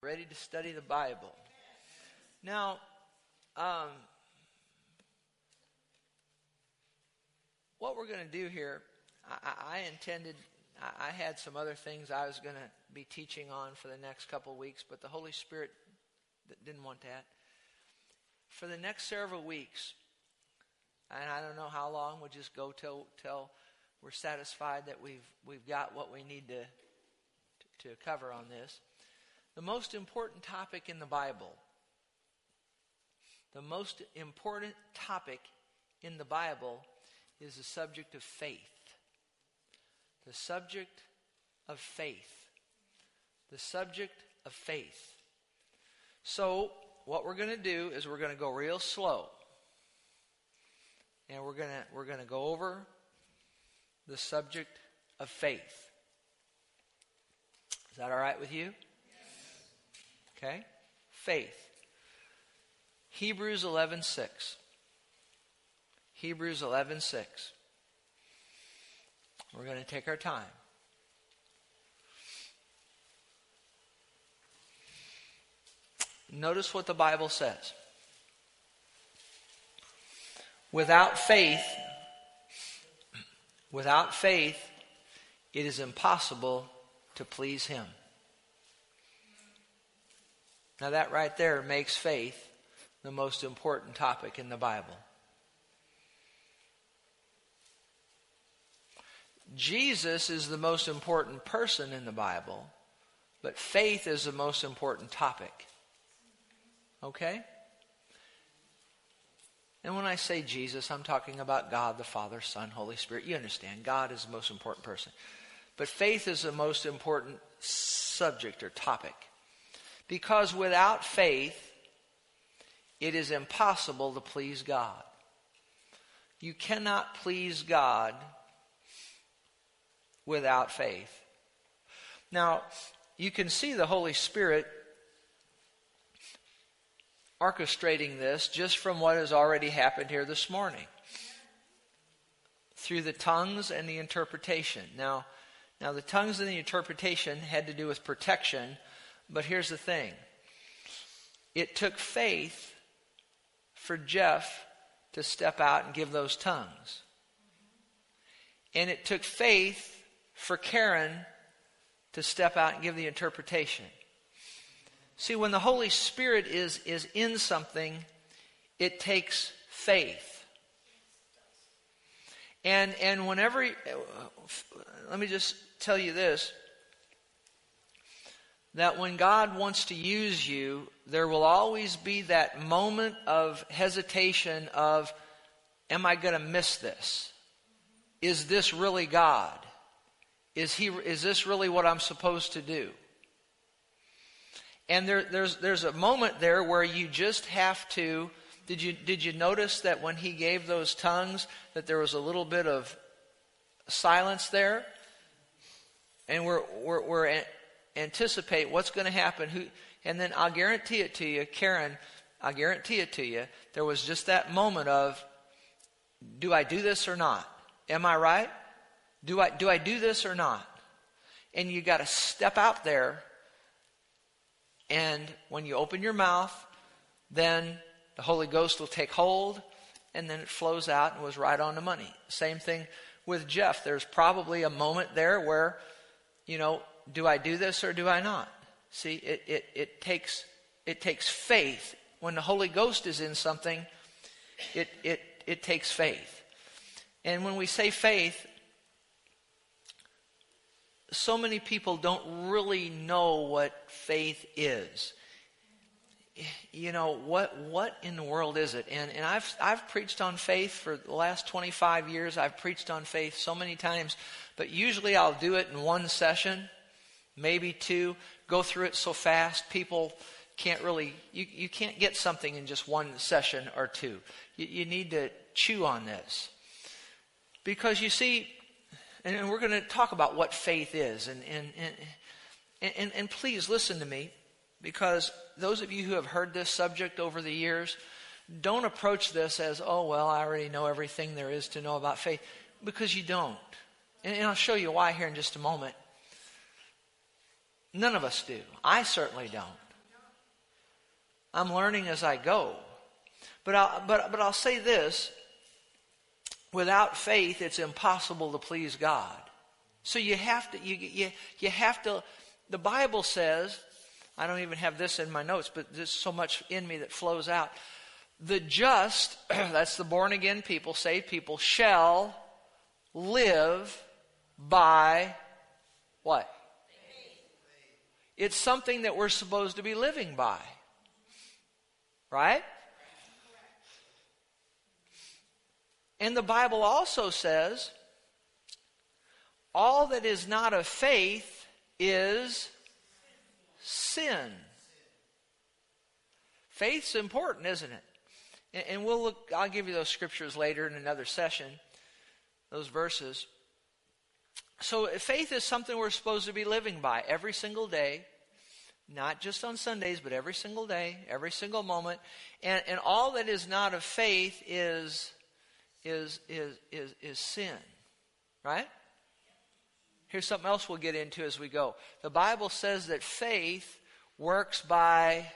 Ready to study the Bible. Now, what we're going to do here, I had some other things I was going to be teaching on for the next couple of weeks, but the Holy Spirit didn't want that. For the next several weeks, and I don't know how long, we'll just go till we're satisfied that we've got what we need to cover on this. The most important topic in the Bible. The most important topic in the Bible is the subject of faith. The subject of faith. The subject of faith. So, what we're going to do is we're going to go real slow. And we're going to go over the subject of faith. Is that all right with you? Okay, faith. Hebrews 11:6. Hebrews 11:6. We're going to take our time. Notice what the Bible says. Without faith, it is impossible to please Him. Now that right there makes faith the most important topic in the Bible. Jesus is the most important person in the Bible, but faith is the most important topic. Okay? And when I say Jesus, I'm talking about God, the Father, Son, Holy Spirit. You understand, God is the most important person. But faith is the most important subject or topic. Because without faith, it is impossible to please God. You cannot please God without faith. Now, you can see the Holy Spirit orchestrating this just from what has already happened here this morning. Through the tongues and the interpretation. Now the tongues and the interpretation had to do with protection. But here's the thing. It took faith for Jeff to step out and give those tongues. And it took faith for Karen to step out and give the interpretation. See, when the Holy Spirit is in something, it takes faith. And whenever... Let me just tell you this. That when God wants to use you, there will always be that moment of hesitation of, am I going to miss this? Is this really God? Is this really what I'm supposed to do? And there's a moment there where you just have to, did you notice that when he gave those tongues that there was a little bit of silence there? And we're anticipate what's going to happen. And then I'll guarantee it to you, Karen, I'll guarantee it to you, there was just that moment of, do I do this or not? Am I right? Do I do this or not? And you got to step out there, and when you open your mouth, then the Holy Ghost will take hold, and then it flows out and was right on the money. Same thing with Jeff. There's probably a moment there where, do I do this or do I not? See, it takes faith. When the Holy Ghost is in something, it takes faith. And when we say faith, so many people don't really know what faith is. What in the world is it? And I've preached on faith for the last 25 years. I've preached on faith so many times, but usually I'll do it in one session. Maybe two, go through it so fast, people can't really, you can't get something in just one session or two. You need to chew on this. Because you see, and we're going to talk about what faith is, and please listen to me, because those of you who have heard this subject over the years, don't approach this as, I already know everything there is to know about faith, because you don't. And I'll show you why here in just a moment. None of us do. I certainly don't. I'm learning as I go. But I'll say this. Without faith, it's impossible to please God. So you have to, you have to, the Bible says, I don't even have this in my notes, but there's so much in me that flows out. The just, that's the born again people, saved people, shall live by what? Faith. It's something that we're supposed to be living by. Right? And the Bible also says, all that is not of faith is sin. Faith's important, isn't it? And we'll look, I'll give you those scriptures later in another session, those verses. So faith is something we're supposed to be living by every single day, not just on Sundays, but every single day, every single moment. And all that is not of faith is sin, right? Here's something else we'll get into as we go. The Bible says that faith works by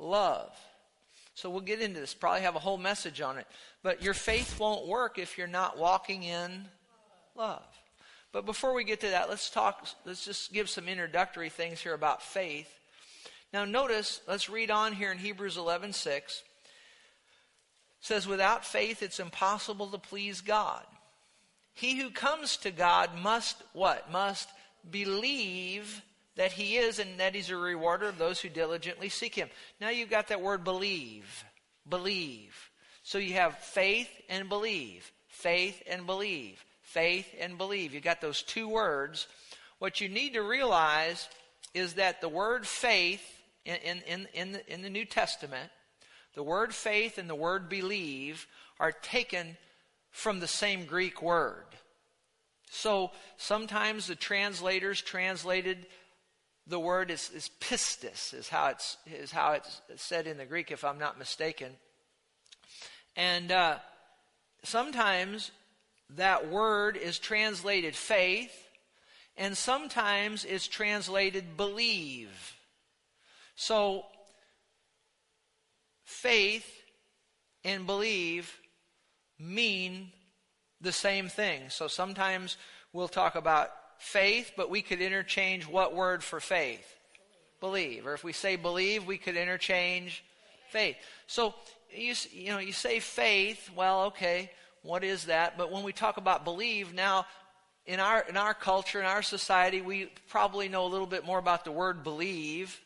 love. So we'll get into this, probably have a whole message on it. But your faith won't work if you're not walking in love. But before we get to that, let's just give some introductory things here about faith. Now notice, let's read on here in Hebrews 11:6. It says, without faith, it's impossible to please God. He who comes to God must what? Must believe that he is and that he's a rewarder of those who diligently seek him. Now you've got that word believe. Believe. So you have faith and believe. Faith and believe. Faith and believe. You've got those two words. What you need to realize is that the word faith in the New Testament, the word faith and the word believe are taken from the same Greek word. So sometimes the translators translated the word is pistis, is how it's said in the Greek, if I'm not mistaken. And sometimes that word is translated faith, and sometimes it's translated believe. So faith and believe mean the same thing. So sometimes we'll talk about faith, but we could interchange what word for faith? Believe. Or if we say believe, we could interchange faith. So you say faith, well, okay, what is that? But when we talk about believe, now in our culture, in our society, we probably know a little bit more about the word believe.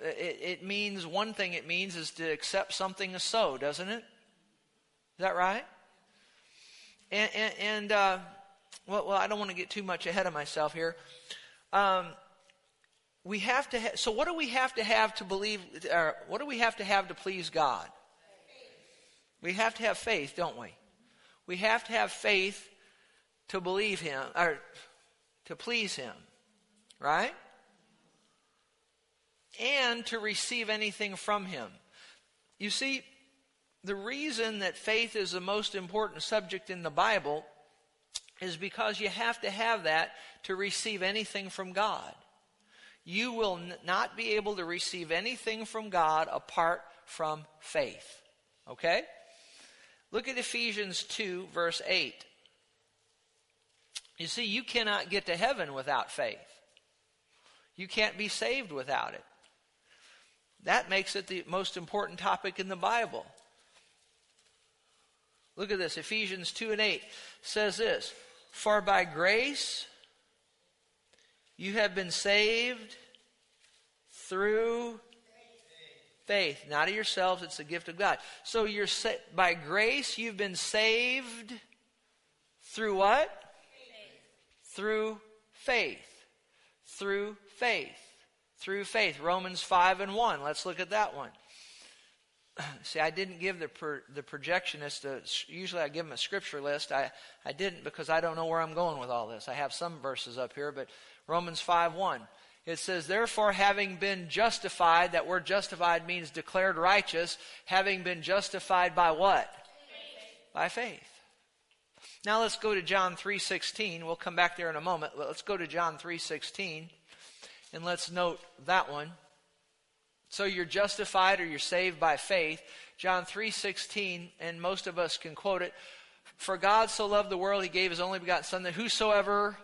It means, one thing it means is to accept something as so, doesn't it? Is that right? And I don't want to get too much ahead of myself here. We have to. So what do we have to believe? Or what do we have to please God? We have to have faith, don't we? We have to have faith to believe Him or to please Him, right? And to receive anything from Him. You see, the reason that faith is the most important subject in the Bible is because you have to have that to receive anything from God. You will not be able to receive anything from God apart from faith. Okay? Look at Ephesians 2, verse 8. You see, you cannot get to heaven without faith. You can't be saved without it. That makes it the most important topic in the Bible. Look at this. Ephesians 2 and 8 says this. For by grace you have been saved through faith. Not of yourselves, it's the gift of God. So you're by grace you've been saved through what? Faith. Through faith. Through faith. Through faith. Romans 5 and 1. Let's look at that one. See, I didn't give the projectionist, usually I give them a scripture list. I didn't because I don't know where I'm going with all this. I have some verses up here, but Romans 5, 1. It says, therefore, having been justified, that word justified means declared righteous, having been justified by what? Faith. By faith. Now let's go to John 3:16. We'll come back there in a moment. Let's go to John 3:16, and let's note that one. So you're justified or you're saved by faith. John 3:16, and most of us can quote it. For God so loved the world, he gave his only begotten Son, that whosoever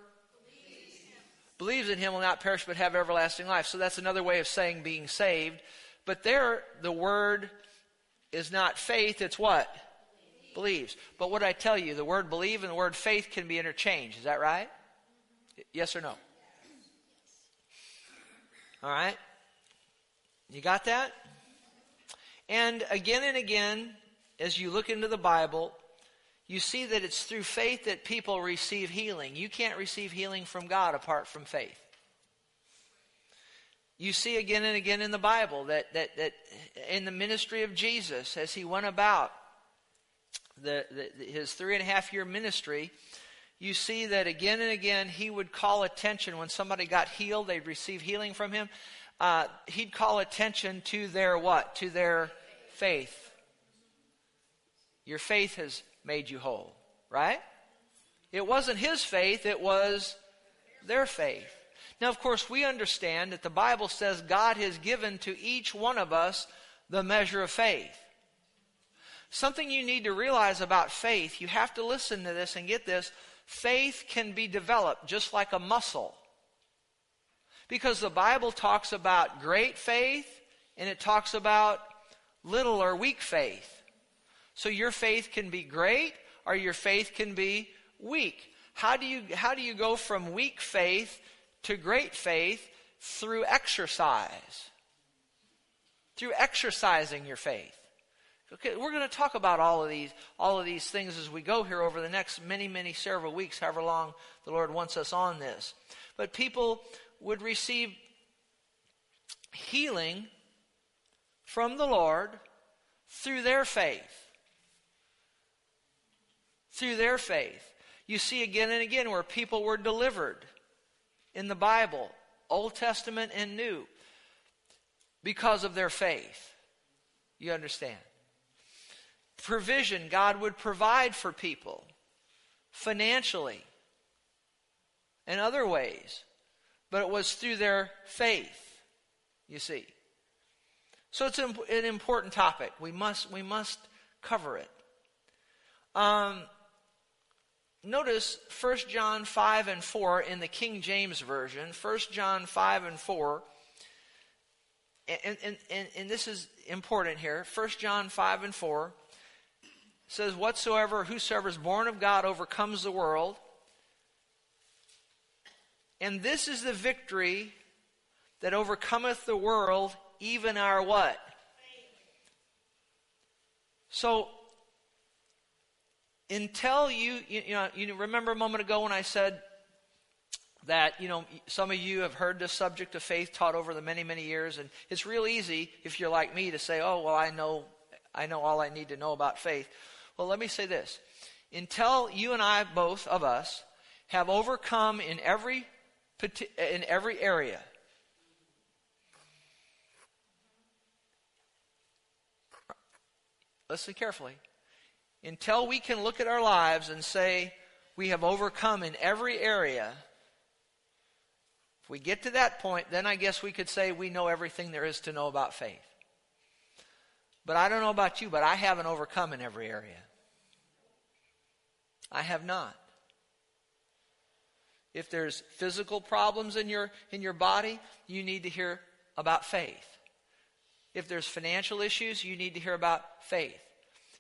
believes in him will not perish but have everlasting life. So that's another way of saying being saved. But there, the word is not faith, it's what? Believes. But what I tell you, the word believe and the word faith can be interchanged. Is that right? Yes or no? All right. You got that? And again, as you look into the Bible, you see that it's through faith that people receive healing. You can't receive healing from God apart from faith. You see again and again in the Bible that in the ministry of Jesus, as he went about his 3.5-year ministry, you see that again and again he would call attention. When somebody got healed, they'd receive healing from him. He'd call attention to their what? To their faith. Your faith has made you whole, right? It wasn't his faith, it was their faith. Now, of course, we understand that the Bible says God has given to each one of us the measure of faith. Something you need to realize about faith, you have to listen to this and get this. Faith can be developed just like a muscle. Because the Bible talks about great faith and it talks about little or weak faith. So your faith can be great or your faith can be weak. How do you go from weak faith to great faith? Through exercise. Through exercising your faith. Okay, we're going to talk about all of these things as we go here over the next many several weeks, however long the Lord wants us on this. But people would receive healing from the Lord through their faith. Through their faith. You see again and again where people were delivered in the Bible, Old Testament and New, because of their faith. You understand? Provision, God would provide for people financially and other ways. But it was through their faith, you see. So it's an important topic. We must cover it. Notice 1 John 5 and 4 in the King James Version. 1 John 5 and 4. And this is important here. 1 John 5 and 4 says, Whosoever is born of God overcomes the world. And this is the victory that overcometh the world, even our what? So, until you remember a moment ago when I said that, some of you have heard this subject of faith taught over the many years, and it's real easy if you're like me to say, oh, well, I know all I need to know about faith. Well, let me say this. Until you and I, both of us, have overcome in every area. Listen carefully. Until we can look at our lives and say we have overcome in every area, if we get to that point, then I guess we could say we know everything there is to know about faith. But I don't know about you, but I haven't overcome in every area. I have not. If there's physical problems in your body, you need to hear about faith. If there's financial issues, you need to hear about faith.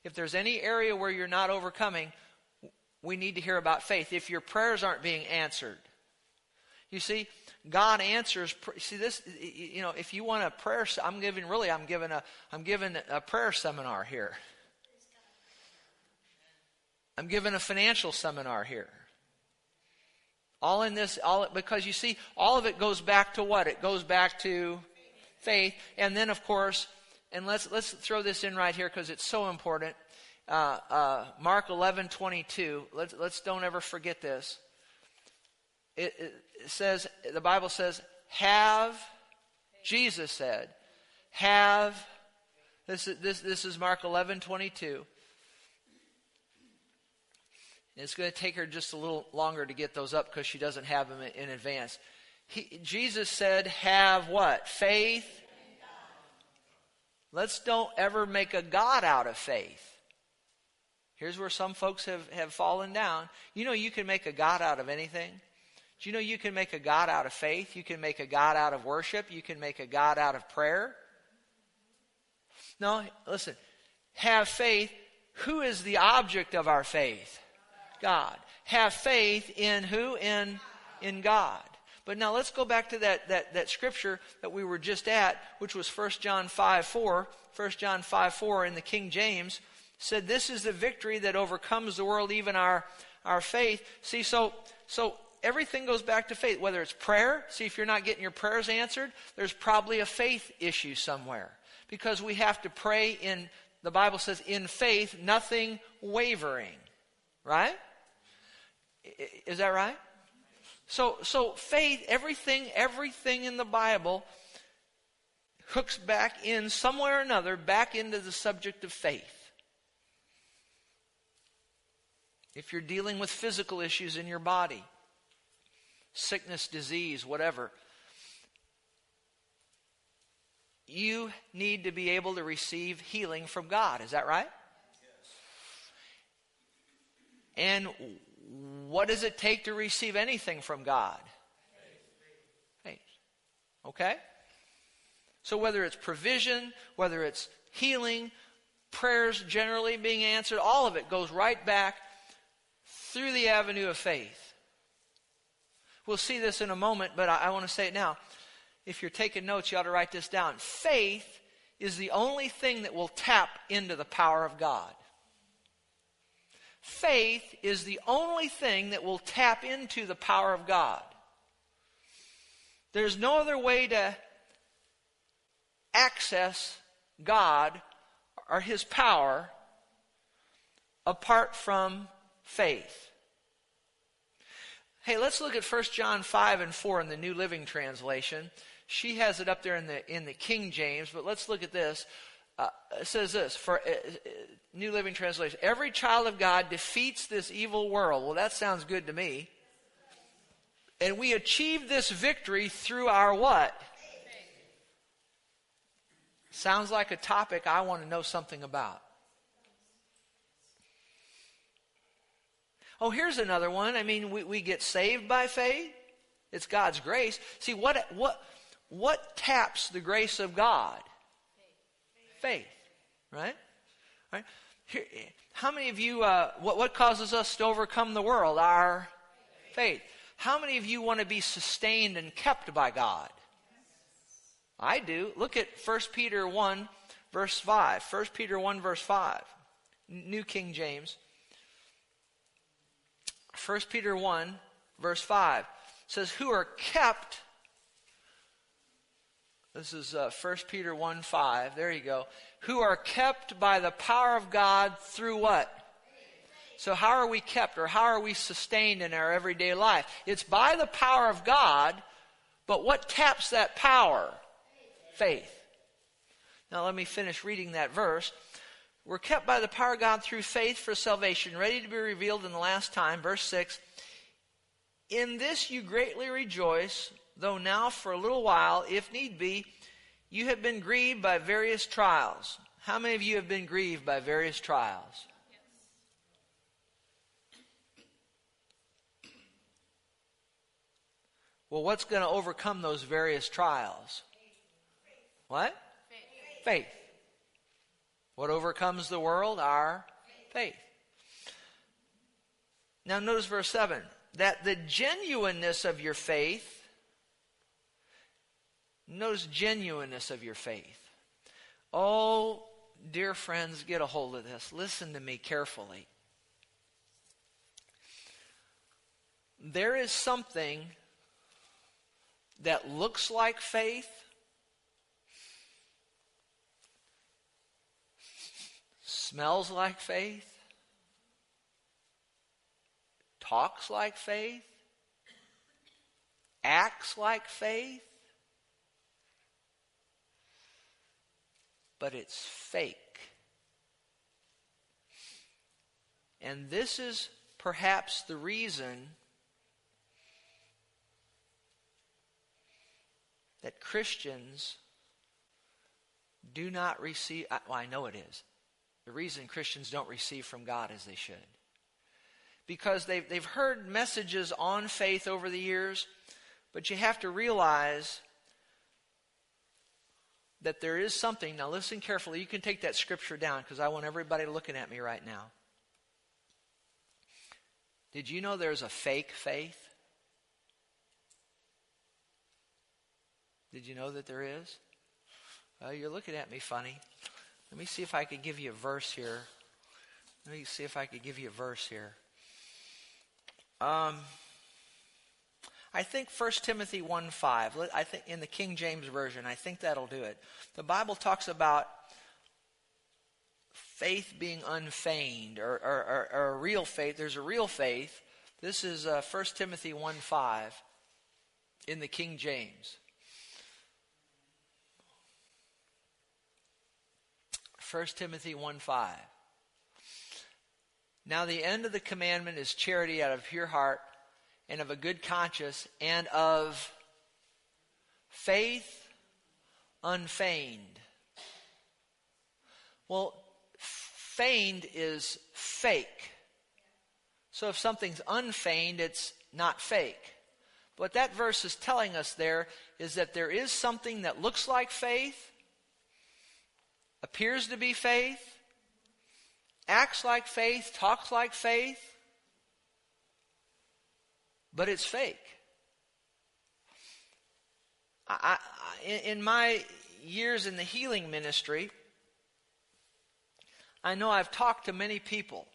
If there's any area where you're not overcoming, we need to hear about faith. If your prayers aren't being answered, you see, God answers. See this, if you want a prayer, I'm giving a prayer seminar here. I'm giving a financial seminar here. Because you see, all of it goes back to what? It goes back to faith. And then, of course, and let's throw this in right here because it's so important. Mark 11:22. Let's don't ever forget this. It says, the Bible says, Jesus said, this is Mark 11:22. It's going to take her just a little longer to get those up because she doesn't have them in advance. Jesus said, have what? Faith Let's don't ever make a God out of faith. Here's where some folks have fallen down. You know you can make a God out of anything. Do you know you can make a God out of faith? You can make a God out of worship. You can make a God out of prayer. No, listen. Have faith. Who is the object of our faith? God. Have faith in who? In God. But now let's go back to that scripture that we were just at, which was 1 John 5:4. 1 John 5:4 in the King James said, "This is the victory that overcomes the world, even our faith." See, so everything goes back to faith, whether it's prayer. See, if you're not getting your prayers answered, there's probably a faith issue somewhere, because we have to pray in, the Bible says, in faith, nothing wavering, right? Is that right? So faith, everything in the Bible hooks back in some way or another, back into the subject of faith. If you're dealing with physical issues in your body, sickness, disease, whatever, you need to be able to receive healing from God. Is that right? Yes. And what does it take to receive anything from God? Faith. Okay? So whether it's provision, whether it's healing, prayers generally being answered, all of it goes right back through the avenue of faith. We'll see this in a moment, but I want to say it now. If you're taking notes, you ought to write this down. Faith is the only thing that will tap into the power of God. Faith is the only thing that will tap into the power of God. There's no other way to access God or His power apart from faith. Hey, let's look at 1 John 5:4 in the New Living Translation. She has it up there in the King James, but let's look at this. It says this, for New Living Translation, every child of God defeats this evil world. Well, that sounds good to me. And we achieve this victory through our what? Sounds like a topic I want to know something about. Oh, here's another one. I mean, we get saved by faith. It's God's grace. See, what taps the grace of God? Faith, right? All right. Here, how many of you? What causes us to overcome the world? Our faith. How many of you want to be sustained and kept by God? I do. Look at 1 Peter 1, verse 5. 1 Peter 1, verse 5. New King James. 1 Peter 1, verse 5 says, who are kept, this is 1 Peter 1, 5, there you go, who are kept by the power of God through what? So how are we kept, or how are we sustained in our everyday life? It's by the power of God, but what taps that power? Faith. Now let me finish reading that verse. We're kept by the power of God through faith for salvation, ready to be revealed in the last time. Verse 6, in this you greatly rejoice, though now for a little while, if need be, you have been grieved by various trials. How many of you have been grieved by various trials? Yes. Well, what's going to overcome those various trials? What? Faith. What overcomes the world? Our faith. Now notice verse 7. That the genuineness of your faith. Notice genuineness of your faith. Oh, dear friends, get a hold of this. Listen to me carefully. There is something that looks like faith. Smells like faith, talks like faith, acts like faith, but it's fake. And this is perhaps the reason that Christians do not receive. Well, I know it is. The reason Christians don't receive from God as they should. Because they've heard messages on faith over the years, but you have to realize that there is something. Now listen carefully. You can take that scripture down because I want everybody looking at me right now. Did you know there's a fake faith? Did you know that there is? Well, you're looking at me funny. Let me see if I can give you a verse here. I think 1 Timothy 1:5. I think in the King James Version, I think that'll do it. The Bible talks about faith being unfeigned, or real faith. There's a real faith. This is 1 Timothy 1:5 in the King James. 1 Timothy 1:5. Now the end of the commandment is charity out of pure heart and of a good conscience and of faith unfeigned. Well, feigned is fake. So if something's unfeigned, it's not fake. What that verse is telling us there is that there is something that looks like faith, appears to be faith, acts like faith, talks like faith, but it's fake. In my years in the healing ministry, I know I've talked to many people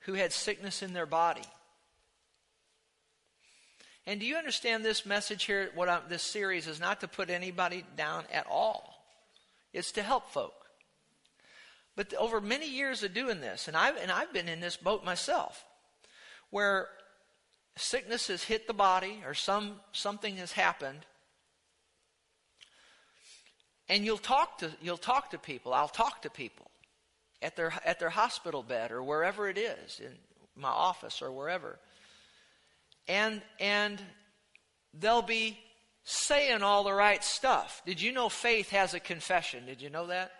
who had sickness in their body. And do you understand this message here, this series is not to put anybody down at all. It's to help folk. But over many years of doing this, and I've been in this boat myself, where sickness has hit the body or something has happened, and you'll talk to people. I'll talk to people at their hospital bed or wherever it is, in my office or wherever, and they'll be saying all the right stuff. Did you know faith has a confession? Did you know that?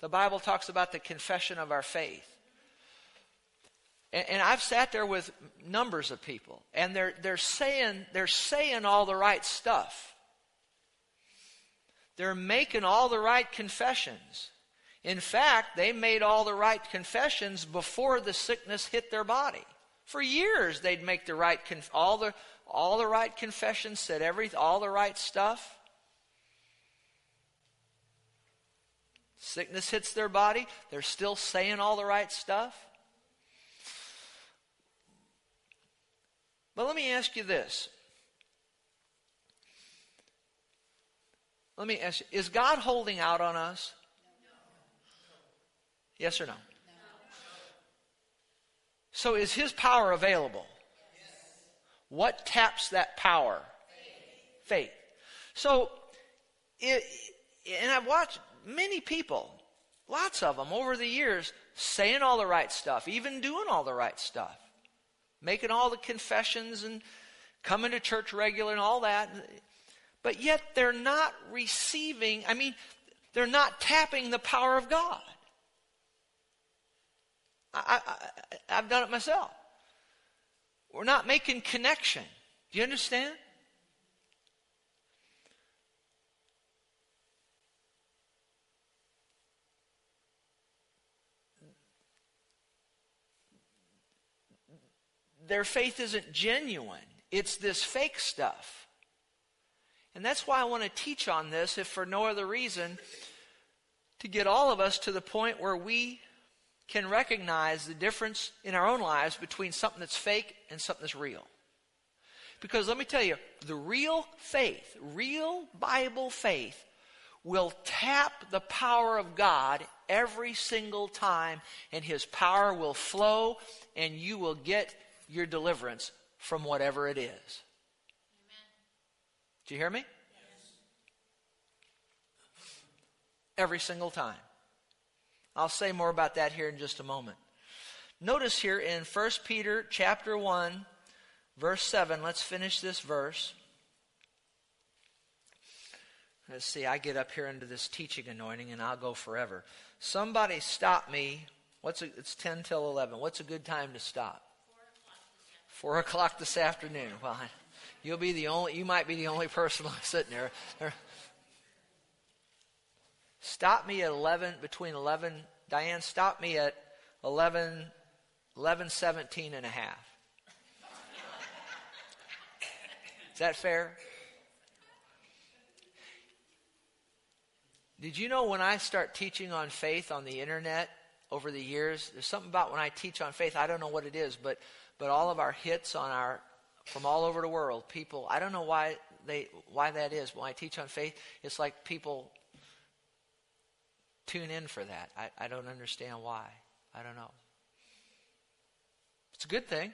The Bible talks about the confession of our faith. And I've sat there with numbers of people, and they're saying all the right stuff. They're making all the right confessions. In fact, they made all the right confessions before the sickness hit their body. For years, they'd make the right all the right confessions, said all the right stuff. Sickness hits their body. They're still saying all the right stuff. But let me ask you this. Let me ask you, is God holding out on us? Yes or no? So is His power available? What taps that power? Faith. So, and I've watched many people, lots of them over the years, saying all the right stuff, even doing all the right stuff, making all the confessions and coming to church regular and all that. But yet they're not receiving, they're not tapping the power of God. I've done it myself. We're not making connection. Do you understand? Their faith isn't genuine. It's this fake stuff. And that's why I want to teach on this, if for no other reason, to get all of us to the point where we can recognize the difference in our own lives between something that's fake and something that's real. Because let me tell you, the real faith, real Bible faith, will tap the power of God every single time, and His power will flow, and you will get your deliverance from whatever it is. Amen. Do you hear me? Yes. Every single time. I'll say more about that here in just a moment. Notice here in 1 Peter chapter 1, verse 7. Let's finish this verse. Let's see, I get up here into this teaching anointing and I'll go forever. Somebody stop me. It's 10 till 11. What's a good time to stop? 4 o'clock this afternoon. Well, you might be the only person sitting there. Stop me at 11, between 11, Diane, stop me at 11:17 and a half. Is that fair? Did you know when I start teaching on faith on the internet over the years, there's something about when I teach on faith, I don't know what it is, but all of our hits from all over the world, people, I don't know why that is. When I teach on faith, it's like people tune in for that. I don't understand why. I don't know. It's a good thing.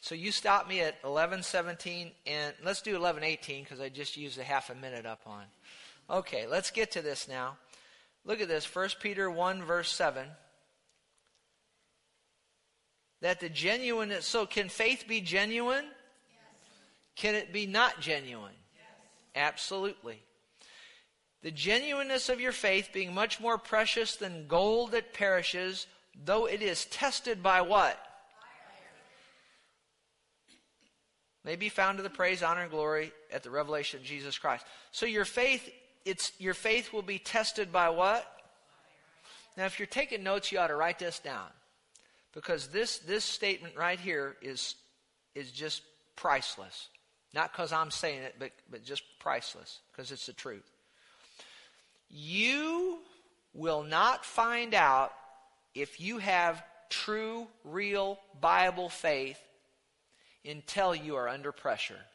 So you stop me at 11:17, and let's do 11:18 because I just used a half a minute up on. Okay, let's get to this now. Look at this, 1 Peter 1, verse 7. That the genuineness, so can faith be genuine? Yes. Can it be not genuine? Yes. Absolutely. The genuineness of your faith being much more precious than gold that perishes, though it is tested by what? May be found to the praise, honor, and glory at the revelation of Jesus Christ. So your faith will be tested by what? Now, if you're taking notes, you ought to write this down. Because this statement right here is just priceless. Not because I'm saying it, but just priceless. Because it's the truth. You will not find out if you have true, real, Bible faith until you are under pressure.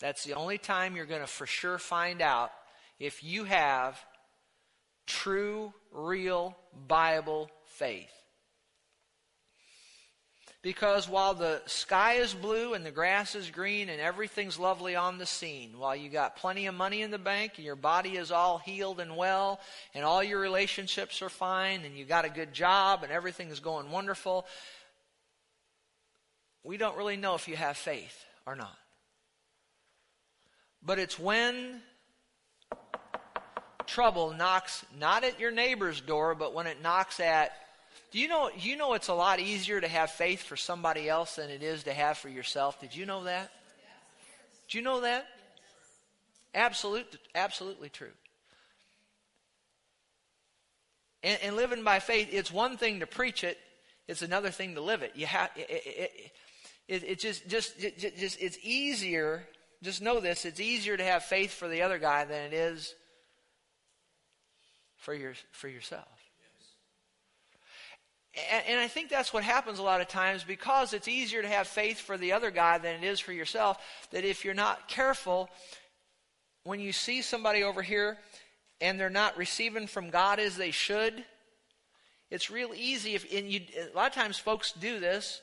That's the only time you're going to for sure find out if you have true, real, Bible faith. Because while the sky is blue and the grass is green and everything's lovely on the scene, while you got plenty of money in the bank and your body is all healed and well and all your relationships are fine and you got a good job and everything is going wonderful, we don't really know if you have faith or not. But it's when trouble knocks, not at your neighbor's door, but when it knocks at... Do you know it's a lot easier to have faith for somebody else than it is to have for yourself? Did you know that? Do you know that? Absolutely true. And living by faith, it's one thing to preach it, it's another thing to live it. You have... It's easier, just know this, it's easier to have faith for the other guy than it is for yourself. Yes. And I think that's what happens a lot of times, because it's easier to have faith for the other guy than it is for yourself, that if you're not careful, when you see somebody over here and they're not receiving from God as they should, it's real easy. A lot of times folks do this.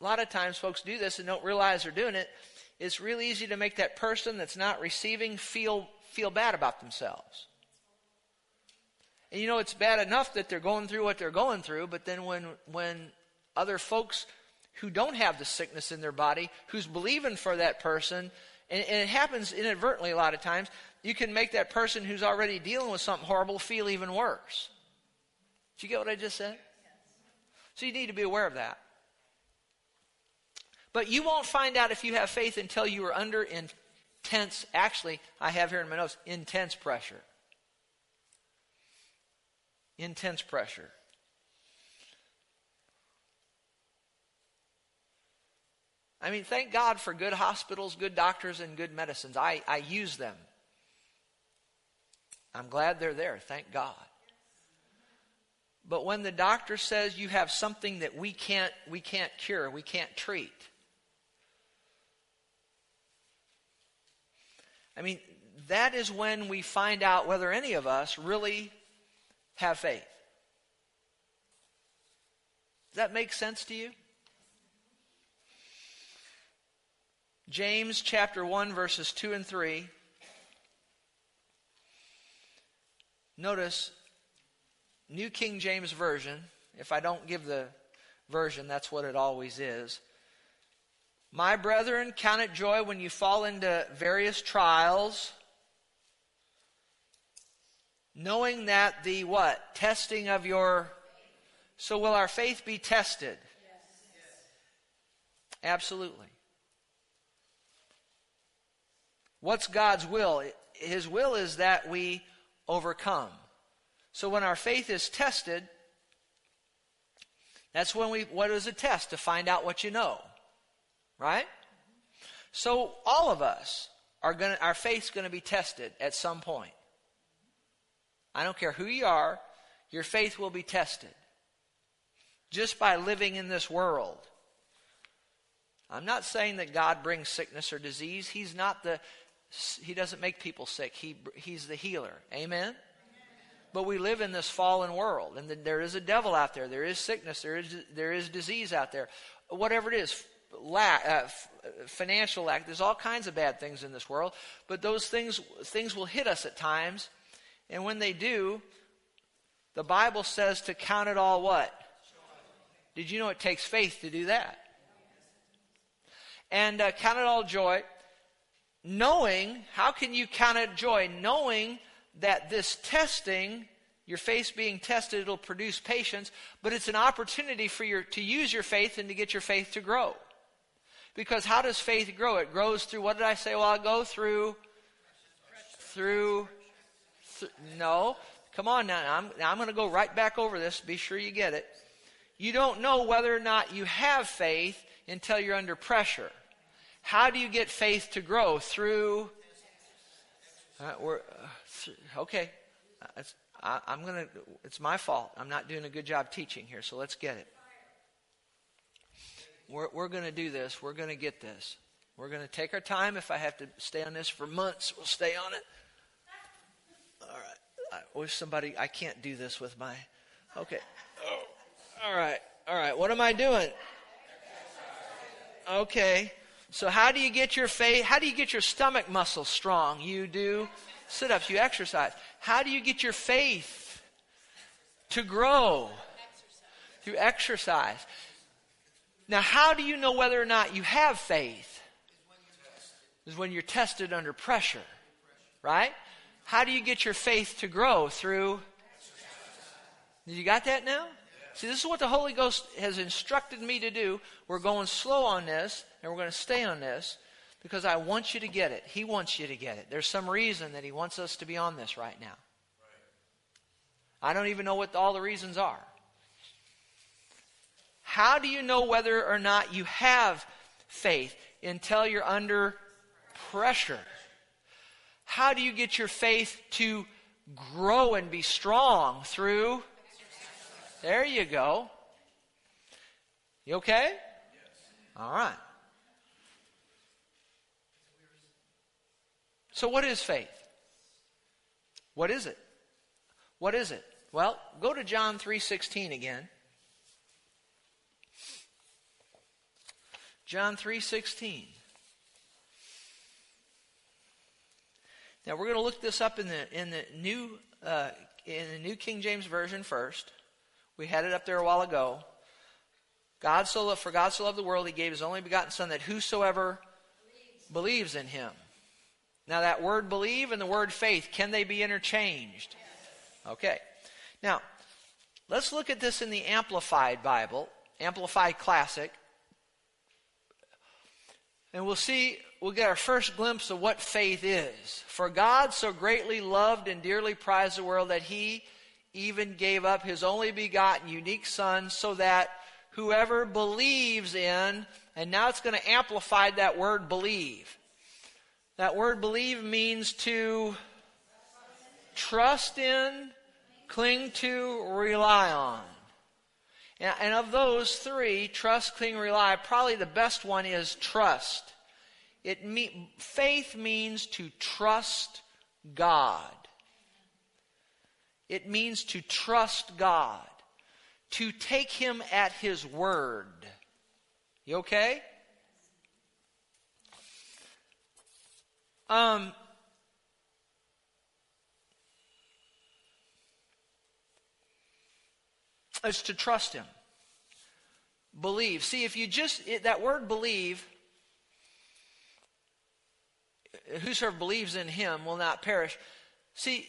A lot of times folks do this and don't realize they're doing it. It's real easy to make that person that's not receiving feel bad about themselves. And it's bad enough that they're going through what they're going through, but then when other folks who don't have the sickness in their body, who's believing for that person, and it happens inadvertently a lot of times, you can make that person who's already dealing with something horrible feel even worse. Do you get what I just said? So you need to be aware of that. But you won't find out if you have faith until you are under intense, actually, I have here in my notes, intense pressure. Intense pressure. I mean, thank God for good hospitals, good doctors, and good medicines. I use them. I'm glad they're there, thank God. But when the doctor says you have something that we can't cure, we can't treat. I mean, that is when we find out whether any of us really have faith. Does that make sense to you? James chapter 1, verses 2 and 3. Notice... New King James Version, if I don't give the version, that's what it always is. My brethren, count it joy when you fall into various trials, knowing that the what? Testing of your... So will our faith be tested? Yes. Absolutely. What's God's will? His will is that we overcome. So when our faith is tested, that's when we... What is a test? To find out what you know. Right? So all of us are going to... Our faith's going to be tested at some point. I don't care who you are, your faith will be tested. Just by living in this world. I'm not saying that God brings sickness or disease. He's not the... He doesn't make people sick. He's the healer. Amen? But we live in this fallen world. And there is a devil out there. There is sickness. There is disease out there. Whatever it is. Financial lack. There's all kinds of bad things in this world. But those things will hit us at times. And when they do, the Bible says to count it all what? Did you know it takes faith to do that? And count it all joy. Knowing, how can you count it joy? Knowing that this testing, your faith being tested, it'll produce patience. But it's an opportunity for to use your faith and to get your faith to grow. Because how does faith grow? It grows through, what did I say? Well, I'll go no. Come on now. I'm going to go right back over this. Be sure you get it. You don't know whether or not you have faith until you're under pressure. How do you get faith to grow? Through... okay. I'm going to... It's my fault. I'm not doing a good job teaching here, so let's get it. We're going to do this. We're going to get this. We're going to take our time. If I have to stay on this for months, we'll stay on it. All right. I wish somebody... I can't do this with my... Okay. Oh. All right. What am I doing? Okay. So how do you get your faith? How do you get your stomach muscles strong? You do sit-ups. You exercise. How do you get your faith to grow? Through exercise. Now, how do you know whether or not you have faith? Is when you're tested under pressure, right? How do you get your faith to grow? Through... You got that now? See, this is what the Holy Ghost has instructed me to do. We're going slow on this, and we're going to stay on this, because I want you to get it. He wants you to get it. There's some reason that He wants us to be on this right now. I don't even know what all the reasons are. How do you know whether or not you have faith until you're under pressure? How do you get your faith to grow and be strong? Through... There you go. You okay? Yes. All right. So what is faith? What is it? Well, go to John 3:16 again. John 3:16. Now we're going to look this up in the New King James Version first. We had it up there a while ago. For God so loved the world, He gave His only begotten Son, that whosoever believes in Him. Now that word believe and the word faith, can they be interchanged? Yes. Okay. Now, let's look at this in the Amplified Bible, Amplified Classic. And we'll get our first glimpse of what faith is. For God so greatly loved and dearly prized the world that He even gave up His only begotten unique Son, so that whoever believes in... And now it's going to amplify that word believe. That word believe means to trust in, cling to, rely on. And of those three, trust, cling, rely, probably the best one is trust. Faith means to trust God. It means to trust God, to take Him at His word. You okay? It's to trust Him. Believe. See, if you just... that word believe whosoever believes in him will not perish. See,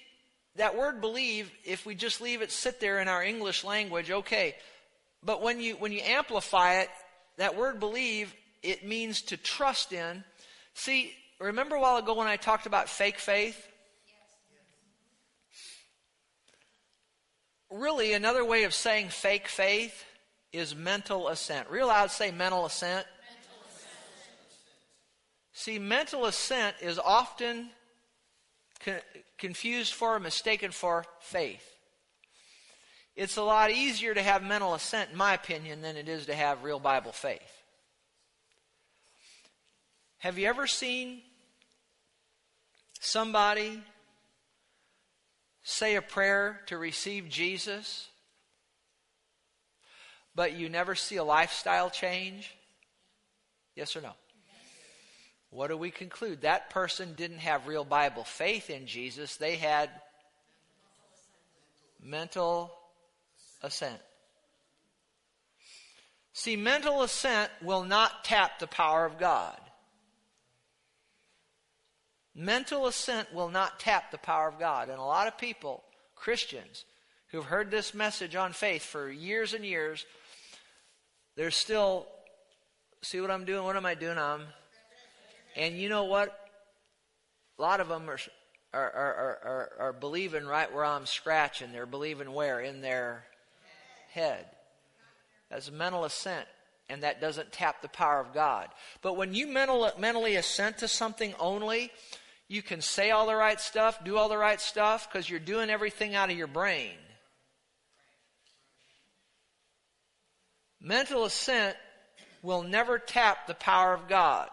that word believe, if we just leave it sit there in our English language, okay. But when you amplify it, that word believe, it means to trust in. See, remember a while ago when I talked about fake faith? Really, another way of saying fake faith is mental assent. Real loud, say mental assent. Mental assent. See, mental assent is often confused for or mistaken for faith. It's a lot easier to have mental assent, in my opinion, than it is to have real Bible faith. Have you ever seen somebody say a prayer to receive Jesus, but you never see a lifestyle change? Yes or no? What do we conclude? That person didn't have real Bible faith in Jesus. They had mental assent. See, mental assent will not tap the power of God. Mental assent will not tap the power of God. And a lot of people, Christians, who've heard this message on faith for years and years, they're still, see what I'm doing? What am I doing? And you know what? A lot of them are believing right where I'm scratching. They're believing where? In their head. That's mental assent. And that doesn't tap the power of God. But when you mentally assent to something only, you can say all the right stuff, do all the right stuff, because you're doing everything out of your brain. Mental assent will never tap the power of God.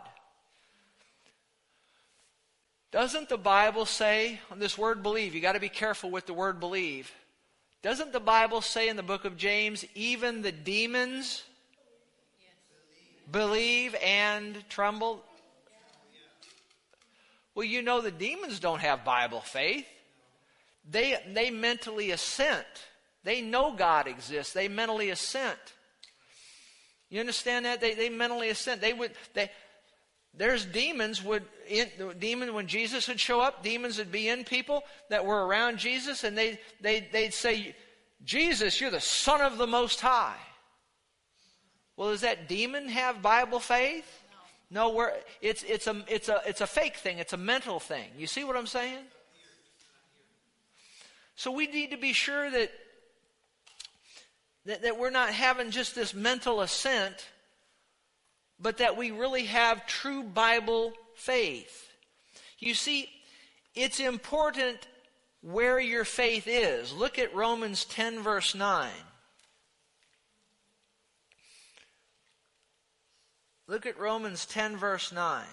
Doesn't the Bible say, on this word believe, you got to be careful with the word believe. Doesn't the Bible say in the book of James, even the demons believe and tremble? Well, you know the demons don't have Bible faith. They mentally assent. They know God exists. They mentally assent. You understand that? They mentally assent. When Jesus would show up, demons would be in people that were around Jesus, and they'd say, "Jesus, you're the Son of the Most High." Well, does that demon have Bible faith? No, it's a fake thing. It's a mental thing. You see what I'm saying? So we need to be sure that we're not having just this mental assent, but that we really have true Bible faith. You see, it's important where your faith is. Look at Romans 10, verse 9. Look at Romans 10, verse 9.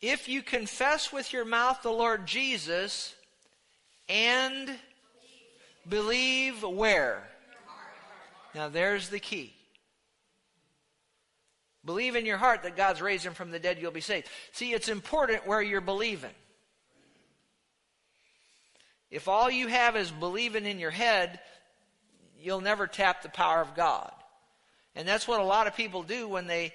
If you confess with your mouth the Lord Jesus and believe where? Now there's the key. Believe in your heart that God's raised him from the dead, you'll be saved. See, it's important where you're believing. If all you have is believing in your head, you'll never tap the power of God. And that's what a lot of people do when they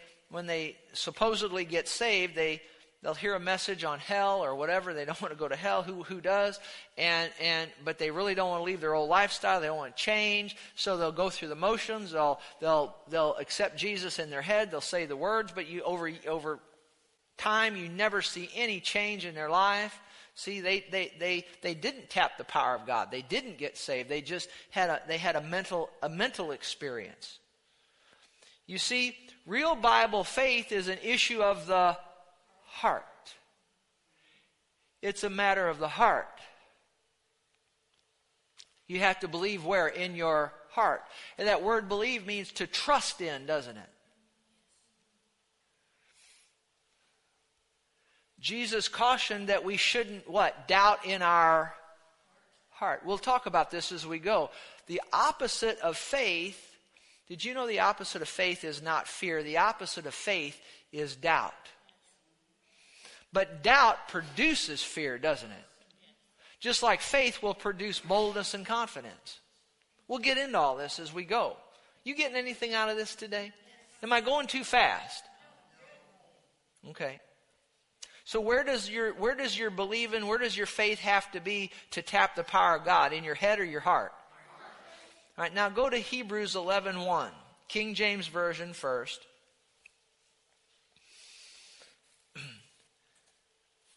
supposedly get saved. They'll hear a message on hell or whatever. They don't want to go to hell. Who does? But they really don't want to leave their old lifestyle. They don't want to change. So they'll go through the motions. They'll accept Jesus in their head. They'll say the words, but over time you never see any change in their life. See, they didn't tap the power of God. They didn't get saved. They just had a mental experience. You see, real Bible faith is an issue of the heart. It's a matter of the heart. You have to believe where? In your heart. And that word believe means to trust in, doesn't it? Jesus cautioned that we shouldn't, what? Doubt in our heart. We'll talk about this as we go. The opposite of faith. Did you know the opposite of faith is not fear? The opposite of faith is doubt. But doubt produces fear, doesn't it? Just like faith will produce boldness and confidence. We'll get into all this as we go. You getting anything out of this today? Am I going too fast? Okay. So where does your believing, where does your faith have to be to tap the power of God? In your head or your heart? All right, now go to Hebrews 11:1. King James Version first.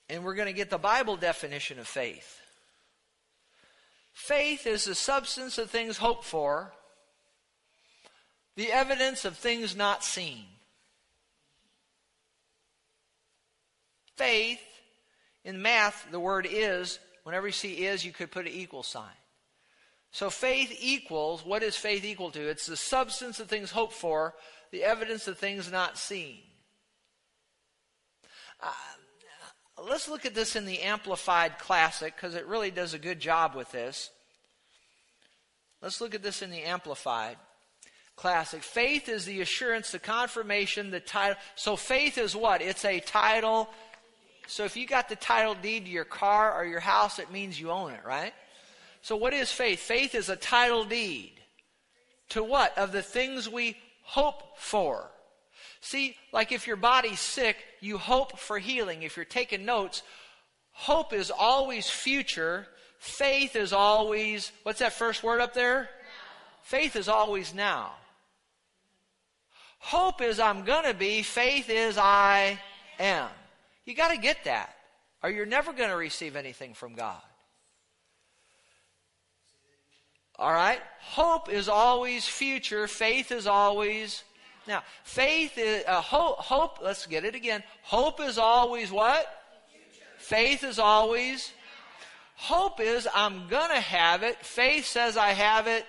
And we're going to get the Bible definition of faith. Faith is the substance of things hoped for, the evidence of things not seen. Faith, in math, the word is, whenever you see is, you could put an equal sign. So faith equals, what is faith equal to? It's the substance of things hoped for, the evidence of things not seen. Let's look at this in the Amplified Classic, because it really does a good job with this. Let's look at this in the Amplified Classic. Faith is the assurance, the confirmation, the title. So faith is what? It's a title. So if you got the title deed to your car or your house, it means you own it, right? So what is faith? Faith is a title deed. To what? Of the things we hope for. See, like if your body's sick, you hope for healing. If you're taking notes, hope is always future. Faith is always, what's that first word up there? Now. Faith is always now. Hope is I'm going to be. Faith is I am. You got to get that, or you're never going to receive anything from God. All right? Hope is always future. Faith is always now. Faith is hope. Let's get it again. Hope is always what? Future. Faith is always now. Hope is I'm going to have it. Faith says I have it.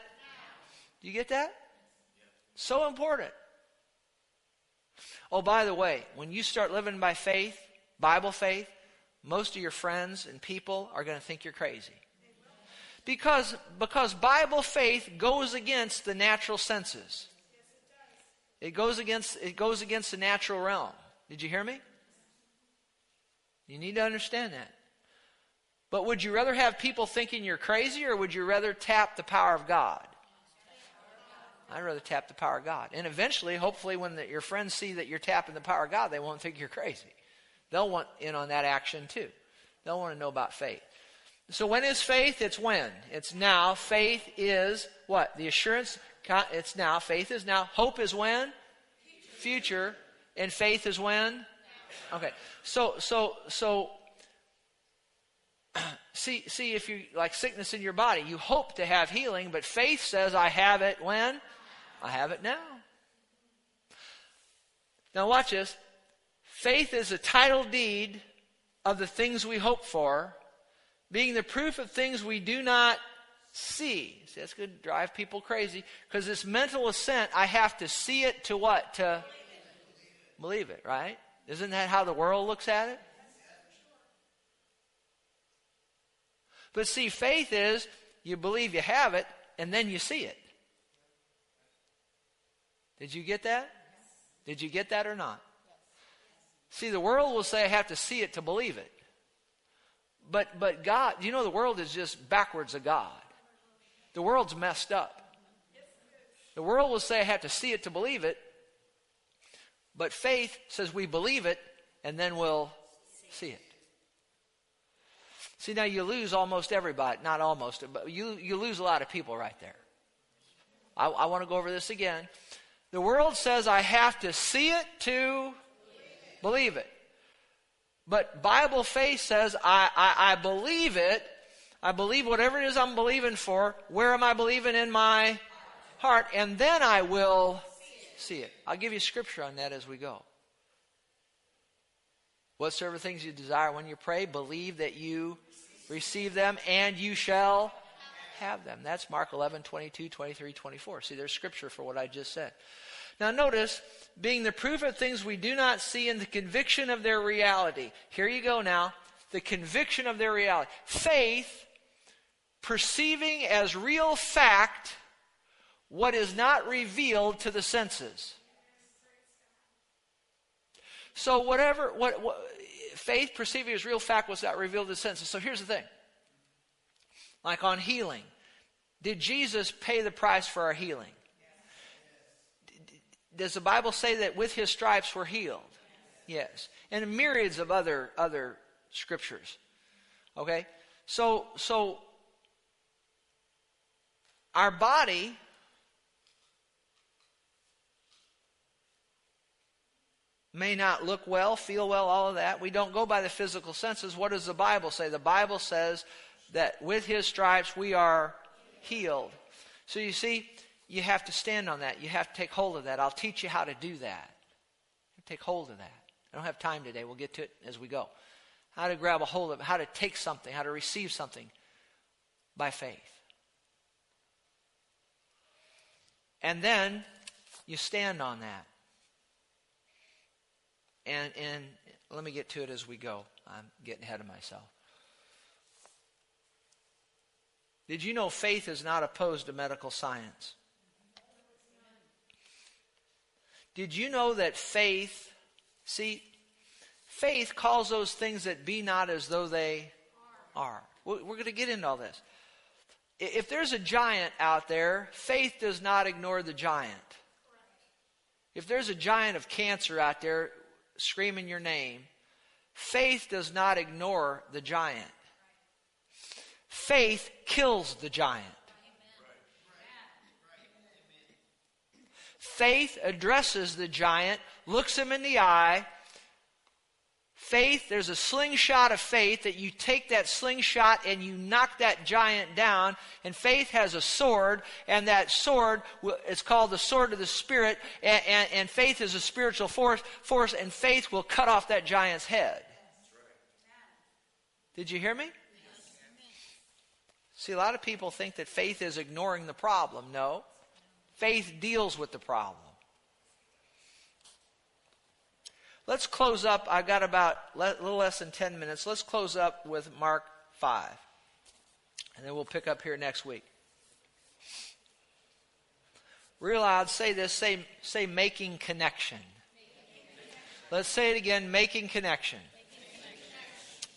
Do you get that? Yeah. So important. Oh, by the way, when you start living by faith, Bible faith, most of your friends and people are going to think you're crazy. Because Bible faith goes against the natural senses. It goes against the natural realm. Did you hear me? You need to understand that. But would you rather have people thinking you're crazy, or would you rather tap the power of God? I'd rather tap the power of God. And eventually, hopefully, when your friends see that you're tapping the power of God, they won't think you're crazy. They'll want in on that action too. They'll want to know about faith. So when is faith? It's when. It's now. Faith is what? The assurance. It's now. Faith is now. Hope is when? Future. And faith is when? Now. Okay. So. See, if you like sickness in your body, you hope to have healing, but faith says, I have it when? I have it now. Now watch this. Faith is a title deed of the things we hope for, being the proof of things we do not see. See, that's going to drive people crazy, because this mental assent, I have to see it to what? To believe it, right? Isn't that how the world looks at it? But see, faith is you believe you have it, and then you see it. Did you get that? Yes. Did you get that or not? Yes. See, the world will say I have to see it to believe it. But God, you know, the world is just backwards of God. The world's messed up. The world will say I have to see it to believe it. But faith says we believe it, and then we'll see it. See, now you lose almost everybody. Not almost, but you lose a lot of people right there. I want to go over this again. The world says I have to see it to believe it. But Bible faith says I believe it. I believe whatever it is I'm believing for. Where am I believing? In my heart. And then I will see it. I'll give you scripture on that as we go. Whatsoever things you desire when you pray, believe that you receive them, and you shall have them. That's Mark 11:22, 23, 24. See, there's scripture for what I just said. Now notice, being the proof of things we do not see and the conviction of their reality. Here you go now, the conviction of their reality. Faith, perceiving as real fact what is not revealed to the senses. So what faith perceiving as real fact was not revealed to the senses. So here's the thing. Like on healing, did Jesus pay the price for our healing? Yes. Does the Bible say that with his stripes we're healed? Yes. yes. And myriads of other scriptures. Okay? So our body may not look well, feel well, all of that. We don't go by the physical senses. What does the Bible say? The Bible says that with his stripes we are healed. So you see, you have to stand on that. You have to take hold of that. I'll teach you how to do that. Take hold of that. I don't have time today. We'll get to it as we go. How to grab a hold of it, how to take something, how to receive something by faith. And then you stand on that. And let me get to it as we go. I'm getting ahead of myself. Did you know faith is not opposed to medical science? Did you know that faith calls those things that be not as though they are. We're going to get into all this. If there's a giant out there, faith does not ignore the giant. If there's a giant of cancer out there screaming your name, faith does not ignore the giant. Faith kills the giant. Faith addresses the giant, looks him in the eye. Faith, there's a slingshot of faith that you take that slingshot and you knock that giant down. And faith has a sword, and that sword is called the sword of the Spirit. And faith is a spiritual force, and faith will cut off that giant's head. Did you hear me? See, a lot of people think that faith is ignoring the problem. No. Faith deals with the problem. Let's close up. I've got about a little less than 10 minutes. Let's close up with Mark 5. And then we'll pick up here next week. Real loud, say this. Say making connection. Let's say it again, making connection.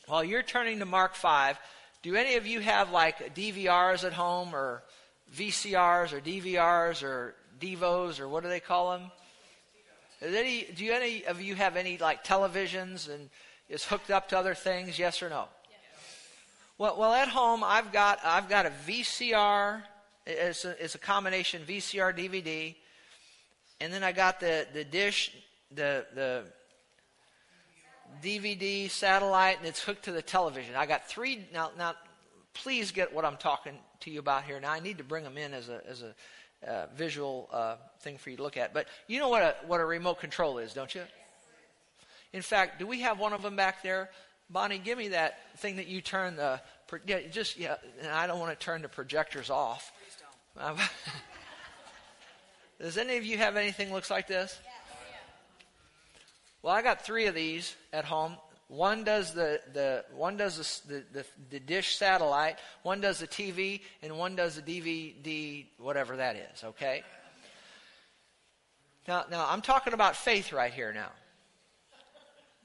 While you're turning to Mark 5, do any of you have like DVRs at home or VCRs or DVRs or Devos or what do they call them? Do any of you have any like televisions and is hooked up to other things? Yes or no? Yes. Well, at home I've got a VCR. It's a combination VCR DVD, and then I got the dish the DVD satellite, and it's hooked to the television. I got three now. Please get what I'm talking to you about here. Now, I need to bring them in as a visual thing for you to look at. But you know what a remote control is, don't you? In fact, do we have one of them back there? Bonnie, give me that thing that you turn the... and I don't want to turn the projectors off. Please don't. Does any of you have anything that looks like this? Yeah. Well, I got three of these at home. One does the dish satellite, one does the TV, and one does the DVD, whatever that is, okay? Now I'm talking about faith right here now.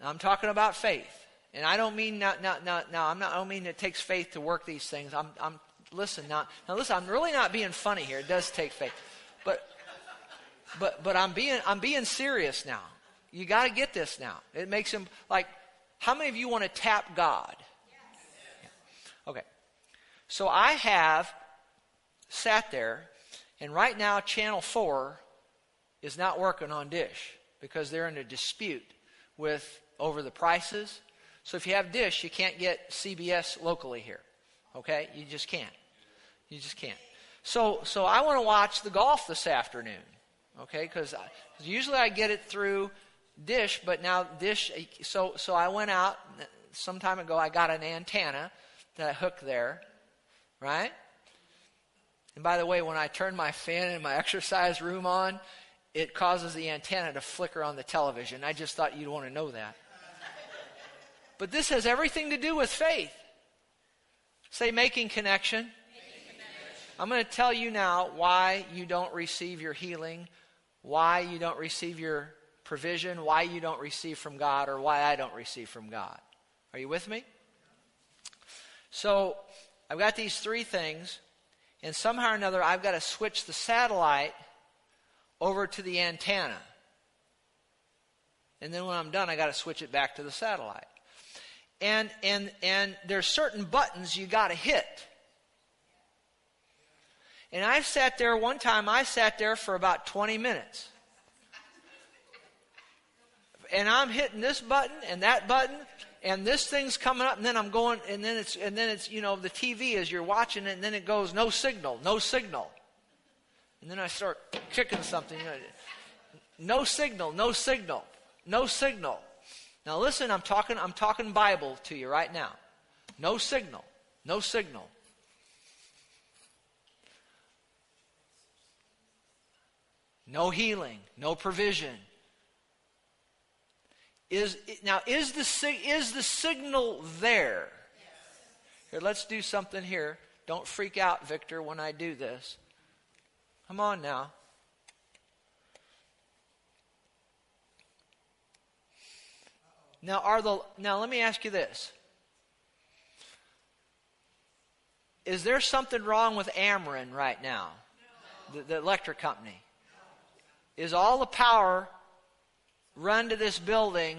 I'm talking about faith. And I don't mean I don't mean it takes faith to work these things. I'm really not being funny here. It does take faith. But I'm being serious now. You gotta get this now. It makes him like, how many of you want to tap God? Yes. Yeah. Okay. So I have sat there, and right now Channel 4 is not working on Dish because they're in a dispute over the prices. So if you have Dish, you can't get CBS locally here. Okay? You just can't. So I want to watch the golf this afternoon. Okay? Because usually I get it through Dish, but now Dish, so I went out some time ago. I got an antenna that I hooked there, right? And by the way, when I turn my fan in my exercise room on, it causes the antenna to flicker on the television. I just thought you'd want to know that. But this has everything to do with faith. Say making connection. I'm going to tell you now why you don't receive your healing, why you don't receive your provision, why you don't receive from God, or why I don't receive from God. Are you with me? So I've got these three things, and somehow or another I've got to switch the satellite over to the antenna. And then when I'm done, I got to switch it back to the satellite. And there's certain buttons you got to hit. And I've sat there one time, I sat there for about 20 minutes. And I'm hitting this button and that button, and this thing's coming up, and then I'm going, and then it's the TV as you're watching it, and then it goes no signal, no signal. And then I start kicking something. No signal, no signal, no signal. Now listen, I'm talking Bible to you right now. No signal, no signal. No healing, no provision. Is the signal there? Yes. Here, let's do something here. Don't freak out, Victor, when I do this. Come on now. Now, let me ask you this. Is there something wrong with Ameren right now? No. The electric company? No. Is all the power run to this building?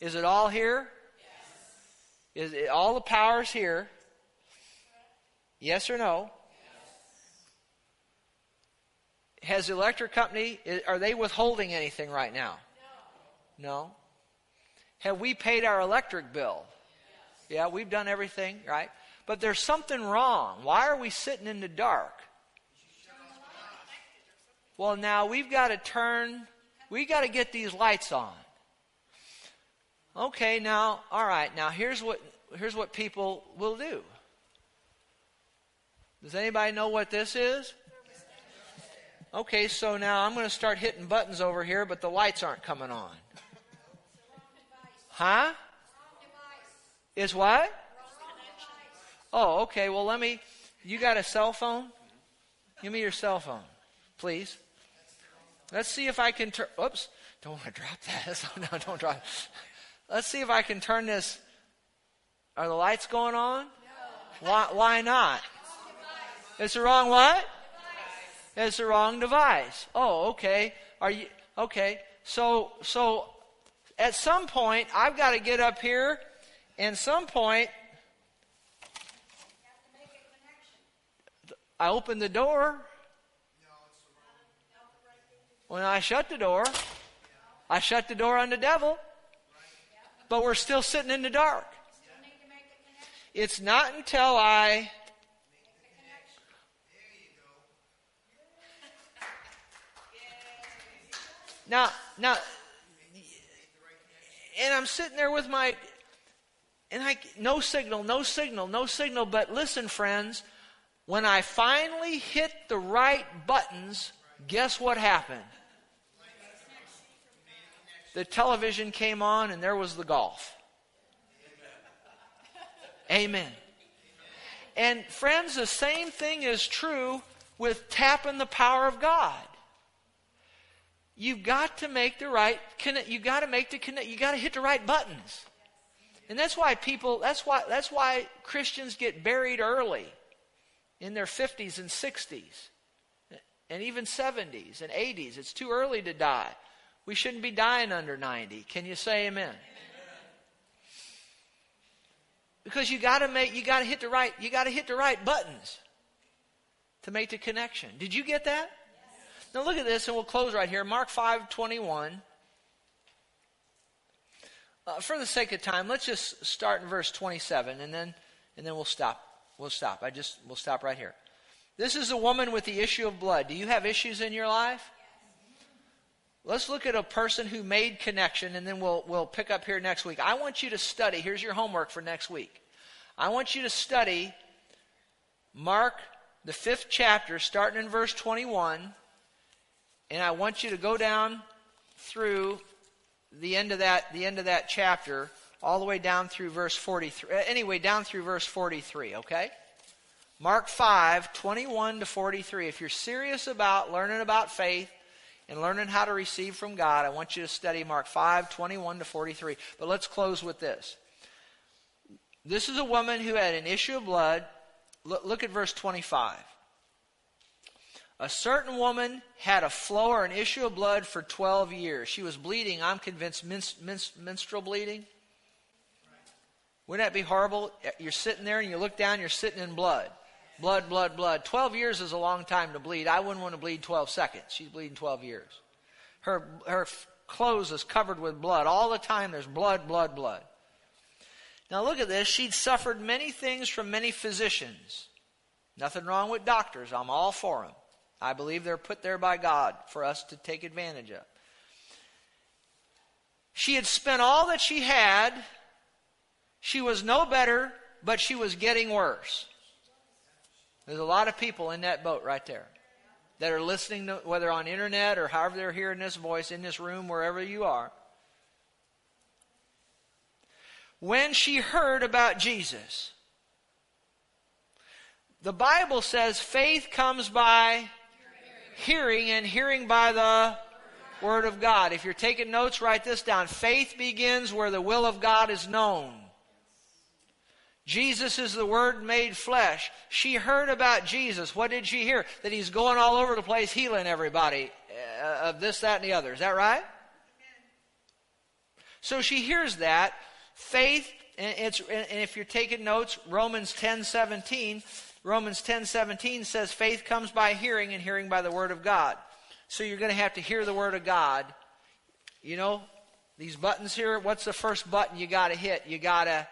Yes. Is it all here? Yes. Is it all the power's here? Yes or no? Yes. Has the electric company, are they withholding anything right now? No. No? Have we paid our electric bill? Yes. Yeah, we've done everything, right? But there's something wrong. Why are we sitting in the dark? Well, now we've got to turn, we got to get these lights on. Okay, now, all right, now here's what people will do. Does anybody know what this is? Okay, so now I'm going to start hitting buttons over here, but the lights aren't coming on. Huh? Is what? Oh, okay. Well, you got a cell phone? Give me your cell phone, please. Let's see if I can turn, oops, don't want to drop that. No, don't drop it. Let's see if I can turn this. Are the lights going on? No. Why not? It's the wrong what? Device. It's the wrong device. Oh, okay. Are you, okay. So, at some point, I've got to get up here, and some point, I open the door. When I shut the door, I shut the door on the devil, but we're still sitting in the dark. It's not until I... Now... And I'm sitting there with no signal, no signal, no signal. But listen, friends, when I finally hit the right buttons, guess what happened? The television came on and there was the golf. Amen. And friends, the same thing is true with tapping the power of God. You've got to make the right connect. You got to make the connect. You got to hit the right buttons, and that's why people. That's why Christians get buried early, in their 50s and 60s, and even 70s and 80s. It's too early to die. We shouldn't be dying under 90. Can you say amen? Amen. Because you got to hit the right buttons to make the connection. Did you get that? Now look at this, and we'll close right here. Mark 5:21. For the sake of time, let's just start in verse 27, and then we'll stop. We'll stop. We'll stop right here. This is a woman with the issue of blood. Do you have issues in your life? Yes. Let's look at a person who made connection, and then we'll pick up here next week. I want you to study. Here's your homework for next week. I want you to study Mark, the 5th chapter, starting in verse 21. And I want you to go down through the end of that chapter, all the way down through verse 43. Anyway, down through verse 43, okay? Mark 5:21 to 43. If you're serious about learning about faith and learning how to receive from God, I want you to study Mark 5:21 to 43. But let's close with this. This is a woman who had an issue of blood. Look at verse 25. A certain woman had a flow or an issue of blood for 12 years. She was bleeding, I'm convinced, menstrual bleeding. Wouldn't that be horrible? You're sitting there and you look down, you're sitting in blood. Blood, blood, blood. 12 years is a long time to bleed. I wouldn't want to bleed 12 seconds. She's bleeding 12 years. Her clothes is covered with blood. All the time there's blood, blood, blood. Now look at this. She'd suffered many things from many physicians. Nothing wrong with doctors. I'm all for them. I believe they're put there by God for us to take advantage of. She had spent all that she had. She was no better, but she was getting worse. There's a lot of people in that boat right there that are listening, to, whether on internet or however they're hearing this voice, in this room, wherever you are. When she heard about Jesus, the Bible says faith comes by hearing, and hearing by the Word of God. If you're taking notes, write this down. Faith begins where the will of God is known. Jesus is the Word made flesh. She heard about Jesus. What did she hear? That he's going all over the place healing everybody of this, that, and the other. Is that right? So she hears that. Faith, and if you're taking notes, Romans 10:17 says faith comes by hearing, and hearing by the Word of God. So you're going to have to hear the Word of God. You know, these buttons here, what's the first button you got to hit? You got to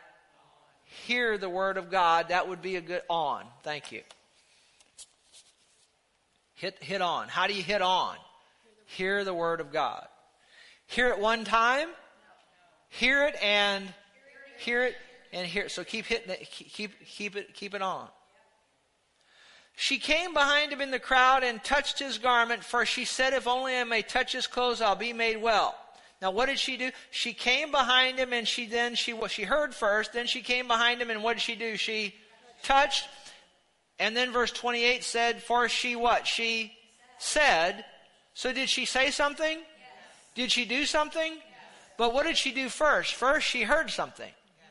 hear the Word of God. That would be a good on. Thank you. Hit on. How do you hit on? Hear the Word of God. Hear it one time. Hear it. So keep hitting it. Keep it on. She came behind him in the crowd and touched his garment, for she said, if only I may touch his clothes, I'll be made well. Now what did she do? She came behind him, and she heard first, then she came behind him, and what did she do? She touched. And then verse 28 said, for she what? She said. So did she say something? Yes. Did she do something? Yes. But what did she do first? First she heard something. Yes.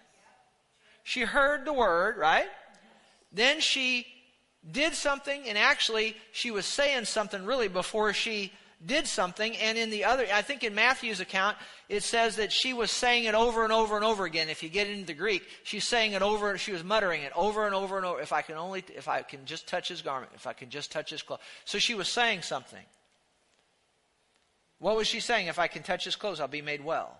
She heard the word, right? Yes. Then she did something, and actually she was saying something really before she did something. And in the other, I think in Matthew's account, it says that she was saying it over and over and over again. If you get into the Greek, she's saying it over, she was muttering it over and over and over. If I can just touch his garment, if I can just touch his clothes. So she was saying something. What was she saying? If I can touch his clothes, I'll be made well.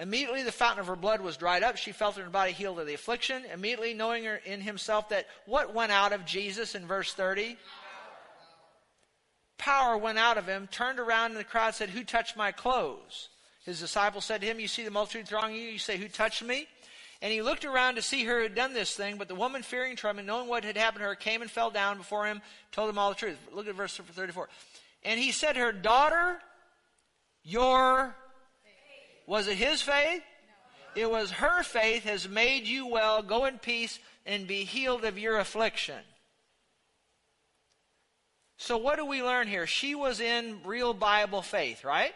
Immediately the fountain of her blood was dried up. She felt her body healed of the affliction. Immediately knowing her in himself that what went out of Jesus in verse 30? Power went out of him, turned around in the crowd, said, who touched my clothes? His disciples said to him, you see the multitude thronging you, you say, who touched me? And he looked around to see who had done this thing, but the woman, fearing trouble, knowing what had happened to her, came and fell down before him, told him all the truth. Look at verse 34. And he said to her, daughter, your... Was it his faith? No. It was her faith has made you well. Go in peace and be healed of your affliction. So what do we learn here? She was in real Bible faith, right?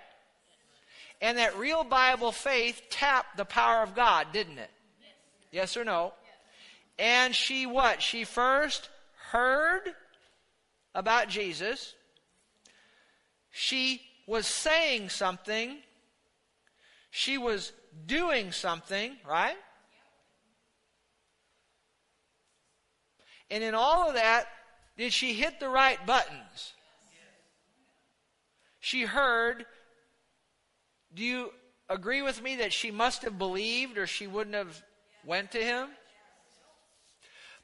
And that real Bible faith tapped the power of God, didn't it? Yes or no? And she what? She first heard about Jesus. She was saying something. She was doing something, right? And in all of that, did she hit the right buttons? She heard. Do you agree with me that she must have believed, or she wouldn't have went to him?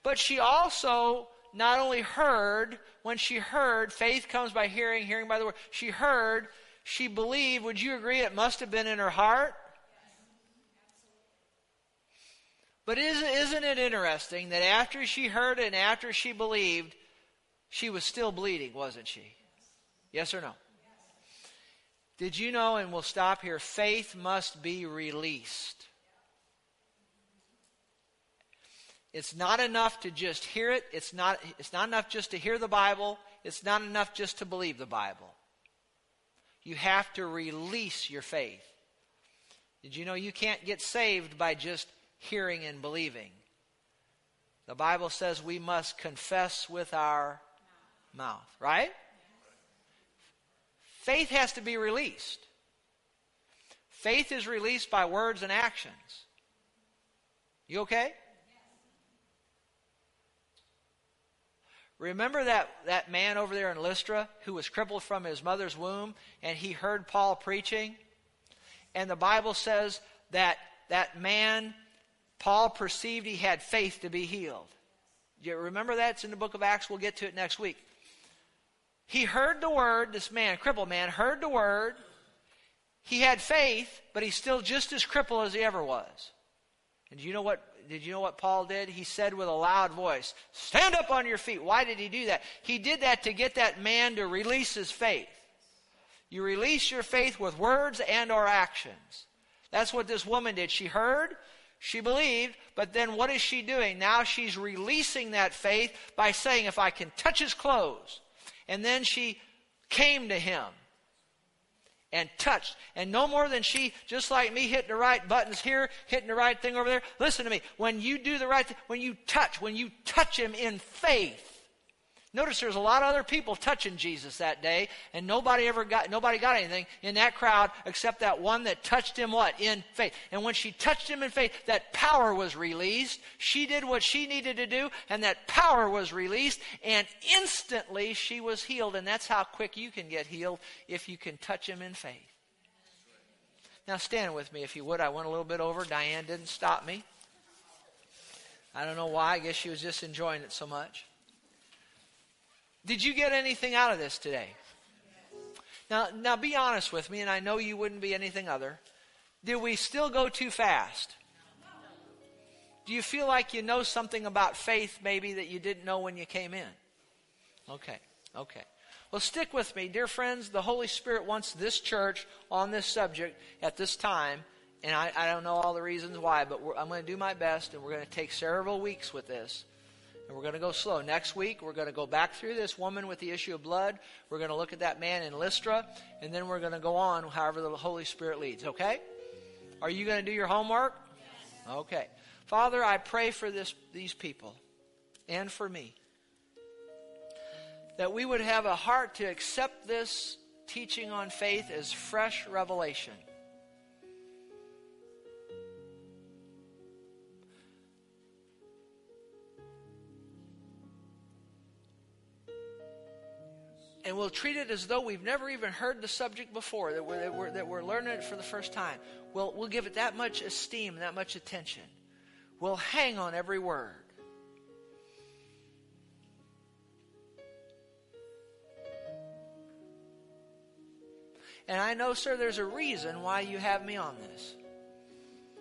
But she also not only heard, when she heard, faith comes by hearing, hearing by the word. She heard. She believed. Would you agree it must have been in her heart? But isn't it interesting that after she heard and after she believed, she was still bleeding, wasn't she? Yes or no? Did you know, and we'll stop here, faith must be released. It's not enough to just hear it. It's not enough just to hear the Bible. It's not enough just to believe the Bible. You have to release your faith. Did you know you can't get saved by just hearing and believing? The Bible says we must confess with our mouth, right? Faith has to be released. Faith is released by words and actions. You okay? Remember that man over there in Lystra who was crippled from his mother's womb, and he heard Paul preaching? And the Bible says that that man, Paul, perceived he had faith to be healed. Do you remember that? It's in the book of Acts. We'll get to it next week. He heard the word. This man, crippled man, heard the word. He had faith, but he's still just as crippled as he ever was. And did you know what Paul did? He said with a loud voice, "Stand up on your feet." Why did he do that? He did that to get that man to release his faith. You release your faith with words and or actions. That's what this woman did. She heard, she believed, but then what is she doing? Now she's releasing that faith by saying, "If I can touch his clothes." And then she came to him and touched. And no more than she, just like me, hitting the right buttons here, hitting the right thing over there. Listen to me. When you do the right thing, when you touch him in faith. Notice there's a lot of other people touching Jesus that day, and nobody got anything in that crowd except that one that touched him what? In faith. And when she touched him in faith, that power was released. She did what she needed to do, and that power was released, and instantly she was healed. And that's how quick you can get healed, if you can touch him in faith. Now stand with me if you would. I went a little bit over. Diane didn't stop me. I don't know why. I guess she was just enjoying it so much. Did you get anything out of this today? Now be honest with me, and I know you wouldn't be anything other. Did we still go too fast? Do you feel like you know something about faith maybe that you didn't know when you came in? Okay. Well, stick with me. Dear friends, the Holy Spirit wants this church on this subject at this time, and I don't know all the reasons why, but I'm going to do my best, and we're going to take several weeks with this. And we're going to go slow. Next week, we're going to go back through this woman with the issue of blood. We're going to look at that man in Lystra. And then we're going to go on however the Holy Spirit leads. Okay? Are you going to do your homework? Yes. Okay. Father, I pray for these people and for me, that we would have a heart to accept this teaching on faith as fresh revelation. And we'll treat it as though we've never even heard the subject before, that we're learning it for the first time. We'll give it that much esteem, that much attention. We'll hang on every word. And I know, sir, there's a reason why you have me on this.